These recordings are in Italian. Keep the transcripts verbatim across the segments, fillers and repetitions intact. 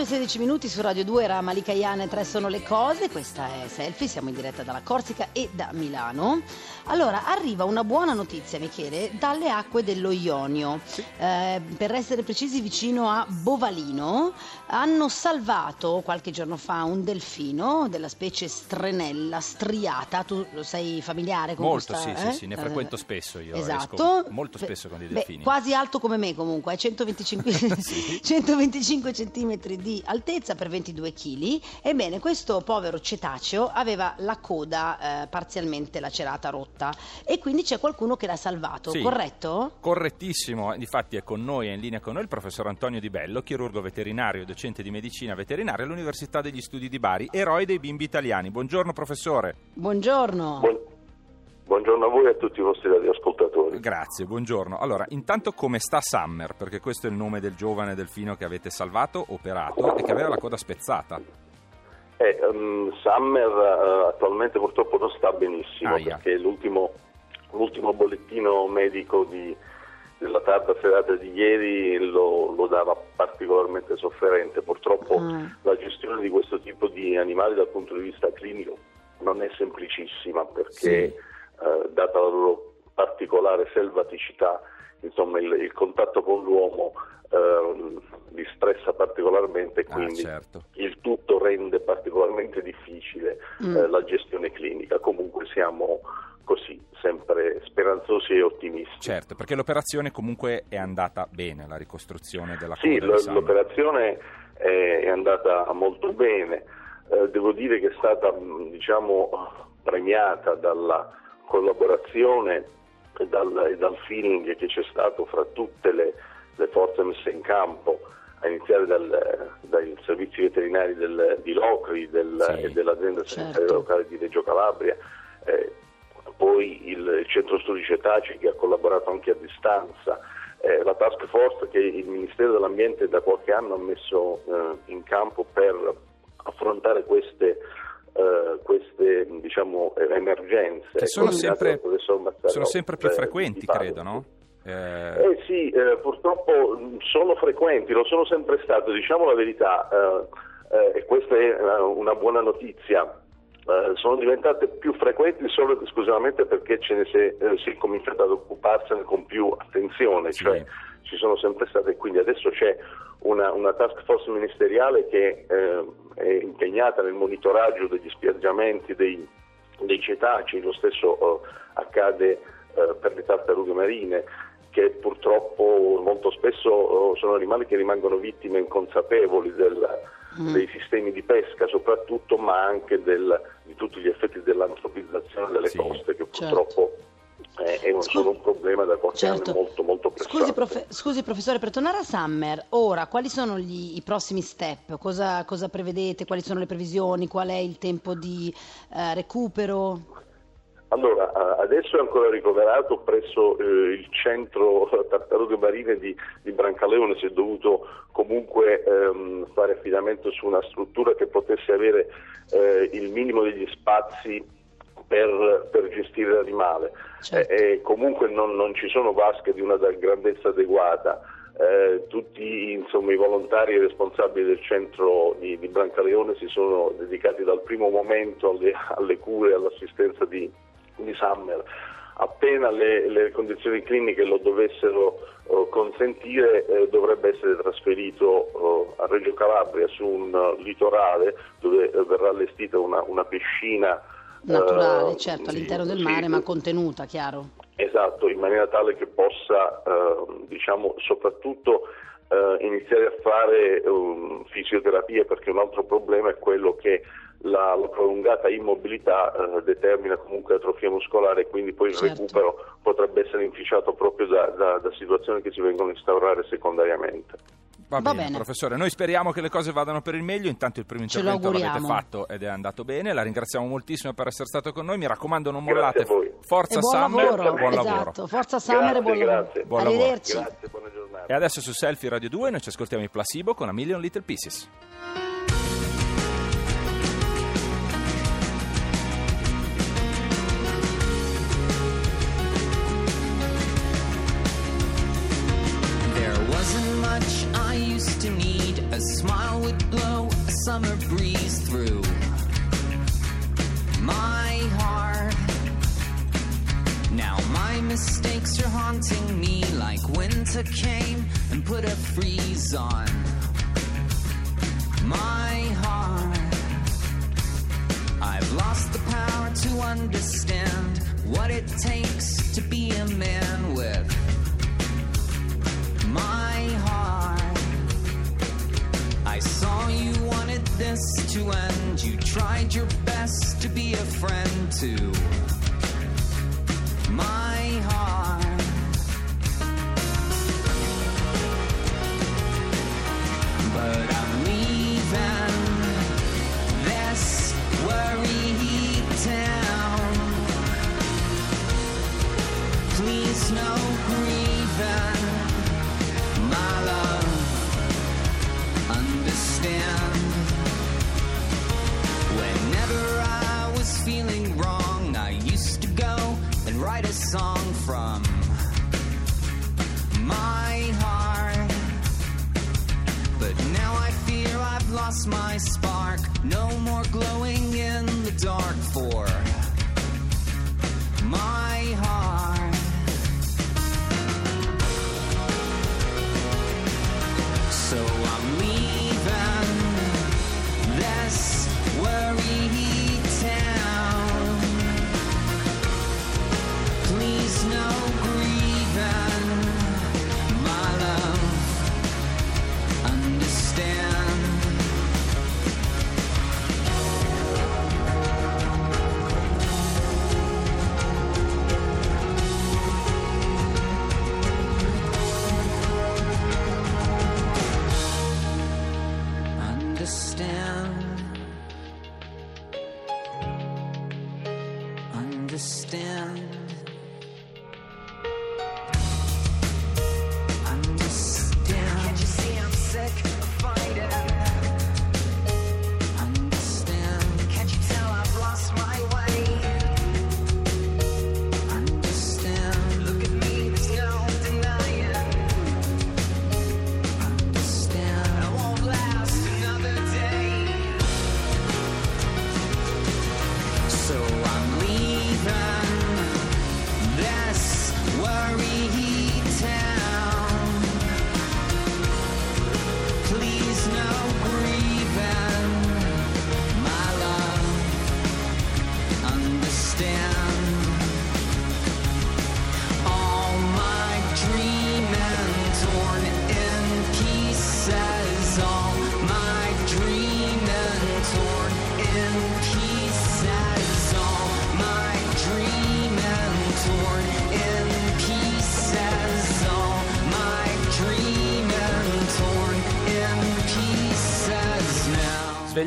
sedici minuti su Radio due, era Malika Ayane, tre sono le cose, questa è Selfie, siamo in diretta dalla Corsica e da Milano. Allora, arriva una buona notizia, Michele, dalle acque dello Ionio. Sì. Eh, per essere precisi, vicino a Bovalino, hanno salvato qualche giorno fa un delfino della specie strenella striata. Tu sei familiare con molto, questa? Molto, sì, eh? sì, sì, ne frequento spesso io. Esatto. Esco molto spesso con dei delfini. Beh, quasi alto come me comunque, centoventicinque, sì. centoventicinque centimetri di altezza per ventidue chili. Ebbene, questo povero cetaceo aveva la coda eh, parzialmente lacerata, rotta. E quindi c'è qualcuno che l'ha salvato, sì, corretto? Correttissimo, infatti è con noi, è in linea con noi il professor Antonio Di Bello, chirurgo veterinario e docente di medicina veterinaria all'Università degli Studi di Bari, eroe dei bimbi italiani. Buongiorno professore. Buongiorno. Bu- Buongiorno a voi e a tutti i vostri radioascoltatori. Grazie, buongiorno. Allora, intanto come sta Summer? Perché questo è il nome del giovane delfino che avete salvato, operato e che aveva la coda spezzata. Eh, um, Summer uh, attualmente purtroppo non sta benissimo. Aia. Perché l'ultimo, l'ultimo bollettino medico di, della tarda serata di ieri lo, lo dava particolarmente sofferente. Purtroppo mm. la gestione di questo tipo di animali dal punto di vista clinico non è semplicissima perché sì. uh, data la loro particolare selvaticità, insomma il, il contatto con l'uomo eh, li stressa particolarmente, quindi ah, certo. il tutto rende particolarmente difficile mm. eh, la gestione clinica. Comunque siamo così sempre speranzosi e ottimisti. Certo, perché l'operazione comunque è andata bene, la ricostruzione della comunità. Sì, di l'operazione è andata molto bene, eh, devo dire che è stata diciamo premiata dalla collaborazione e dal, e dal feeling che c'è stato fra tutte le, le forze messe in campo, a iniziare dal, dai servizi veterinari del, di Locri del, sì, e dell'azienda sanitaria certo. locale di Reggio Calabria, eh, poi il centro studi Cetacei che ha collaborato anche a distanza, eh, la task force che il Ministero dell'Ambiente da qualche anno ha messo eh, in campo per affrontare queste Uh, queste diciamo emergenze che sono sempre, sono sempre più frequenti, credo, no? Eh, eh sì, eh, purtroppo sono frequenti, lo sono sempre stato, diciamo la verità, eh, eh, e questa è una buona notizia, eh, sono diventate più frequenti solo ed esclusivamente perché ce ne si è, eh, si è cominciato ad occuparsene con più attenzione, sì. cioè ci sono sempre state, quindi adesso c'è una, una task force ministeriale che eh, è impegnata nel monitoraggio degli spiaggiamenti dei, dei cetacei, lo stesso eh, accade eh, per le tartarughe marine che purtroppo molto spesso eh, sono animali che rimangono vittime inconsapevoli del, mm. dei sistemi di pesca soprattutto, ma anche del, di tutti gli effetti dell'antropizzazione delle sì, coste che purtroppo certo. è un, scusi, un problema da qualche certo. anno molto molto pressante. Scusi, profe, scusi professore, per tornare a Summer, ora quali sono gli, i prossimi step? Cosa, cosa prevedete? Quali sono le previsioni? Qual è il tempo di eh, recupero? Allora, adesso è ancora ricoverato presso eh, il centro tartarughe marine di, di Brancaleone, si è dovuto comunque ehm, fare affidamento su una struttura che potesse avere eh, il minimo degli spazi Per, per gestire l'animale, certo. eh, e comunque non, non ci sono vasche di una grandezza adeguata, eh, tutti insomma, i volontari e responsabili del centro di, di Brancaleone si sono dedicati dal primo momento alle, alle cure e all'assistenza di, di Summer. Appena le, le condizioni cliniche lo dovessero eh, consentire eh, dovrebbe essere trasferito eh, a Reggio Calabria su un uh, litorale dove eh, verrà allestita una, una piscina naturale, uh, certo, all'interno sì, del mare, sì, ma contenuta, chiaro. Esatto, in maniera tale che possa, uh, diciamo, soprattutto uh, iniziare a fare um, fisioterapia, perché un altro problema è quello che la, la prolungata immobilità uh, determina comunque atrofia muscolare, quindi poi il certo. recupero potrebbe essere inficiato proprio da, da, da situazioni che si vengono a instaurare secondariamente. Va, Va bene, bene professore, noi speriamo che le cose vadano per il meglio, intanto il primo intervento l'avete fatto ed è andato bene, la ringraziamo moltissimo per essere stato con noi, mi raccomando non mollate, forza Summer, buon lavoro, esatto, forza Summer e buon lavoro, buon lavoro. Arrivederci. Grazie, buona giornata. E adesso su Selfie Radio due noi ci ascoltiamo i Placebo con A Million Little Pieces. A smile would blow, a summer breeze through my heart. Now my mistakes are haunting me like winter came and put a freeze on my heart. I've lost the power to understand what it takes to be a man with my heart. I saw you wanted this to end. You tried your best to be a friend to my heart. But I'm leaving this worry town. Please no grieving. Whenever I was feeling wrong, I used to go and write a song from my heart. But now I fear I've lost my spark. No more glowing in the dark for my heart. So I'm leaving this worry town. Please no understand. Understand. Can't you see I'm sick of fighting?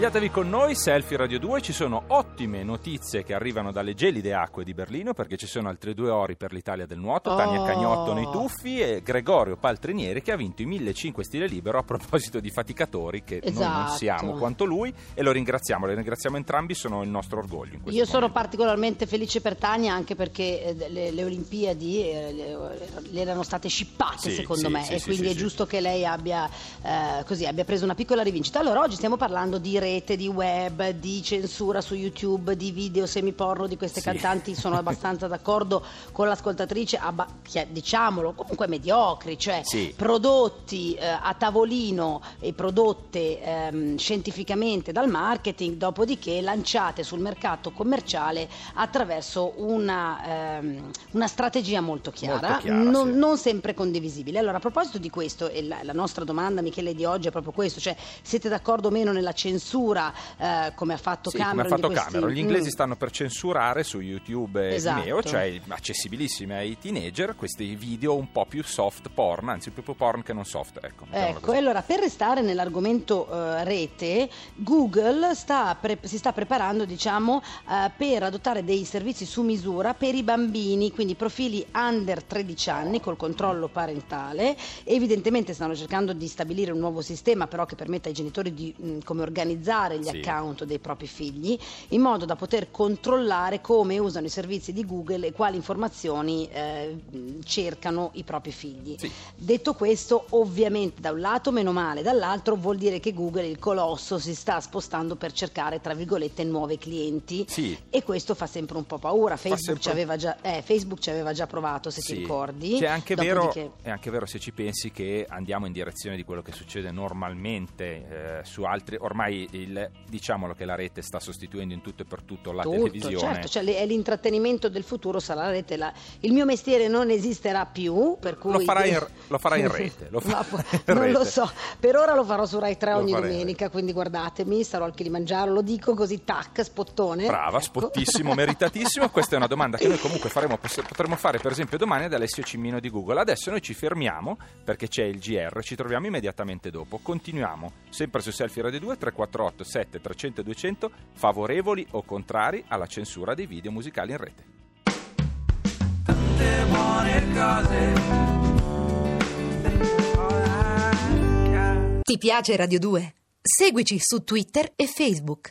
Svegliatevi con noi, Selfie Radio due, ci sono ottime notizie che arrivano dalle gelide acque di Berlino perché ci sono altri due ori per l'Italia del nuoto, oh. Tania Cagnotto nei tuffi e Gregorio Paltrinieri che ha vinto i millecinquecento stile libero a proposito di faticatori che esatto. noi non siamo quanto lui e lo ringraziamo, lo ringraziamo entrambi, sono il nostro orgoglio. In questo Io momento. sono particolarmente felice per Tania anche perché le, le Olimpiadi le, le erano state scippate sì, secondo sì, me sì, e sì, quindi sì, è sì. giusto che lei abbia, eh, così, abbia preso una piccola rivincita. Allora oggi stiamo parlando di rete, di web, di censura su YouTube, di video semiporno di queste sì. cantanti. Sono abbastanza d'accordo con l'ascoltatrice, abba- diciamolo, comunque mediocri, cioè sì. prodotti eh, a tavolino e prodotte ehm, scientificamente dal marketing, dopodiché lanciate sul mercato commerciale attraverso una, ehm, una strategia molto chiara, molto chiara non, sì. non sempre condivisibile. Allora, a proposito di questo, e la, la nostra domanda, Michele, di oggi è proprio questo, cioè siete d'accordo o meno nella censura? Censura eh, come ha fatto sì, Cameron come ha fatto di questi... Cameron. Gli inglesi mm. stanno per censurare su YouTube e esatto. Vimeo, cioè accessibilissimi ai teenager, questi video un po' più soft porn, anzi più porn che non soft. Ecco, ecco allora per restare nell'argomento uh, rete, Google sta pre- si sta preparando diciamo uh, per adottare dei servizi su misura per i bambini, quindi profili under tredici anni col controllo parentale. Evidentemente stanno cercando di stabilire un nuovo sistema però che permetta ai genitori di mh, come organizzare gli sì. account dei propri figli in modo da poter controllare come usano i servizi di Google e quali informazioni eh, cercano i propri figli. Sì. Detto questo, ovviamente da un lato meno male, dall'altro vuol dire che Google, il colosso, si sta spostando per cercare tra virgolette nuovi clienti sì. e questo fa sempre un po' paura. Facebook, sempre... ci, aveva già, eh, Facebook ci aveva già provato, se sì. ti ricordi. Cioè, anche vero, è anche vero se ci pensi che andiamo in direzione di quello che succede normalmente eh, su altri, ormai Il, diciamolo che la rete sta sostituendo in tutto e per tutto la tutto, televisione. Certo, cioè è l'intrattenimento del futuro, sarà la rete. La, il mio mestiere non esisterà più, per cui lo farai in, lo farai in rete. Lo fa... non rete. Lo so, per ora lo farò su Rai tre ogni domenica, quindi guardatemi, sarò al Kilimangiaro, lo dico così, tac, spottone. Brava, ecco. Spottissimo, meritatissimo. Questa è una domanda che noi comunque faremo, potremo fare per esempio domani ad Alessio Cimmino di Google. Adesso noi ci fermiamo perché c'è il G R, ci troviamo immediatamente dopo. Continuiamo sempre su Selfie Radio due, tre quattro otto sette trecento duecento, favorevoli o contrari alla censura dei video musicali in rete. Tante buone cose. Ti piace Radio due? Seguici su Twitter e Facebook.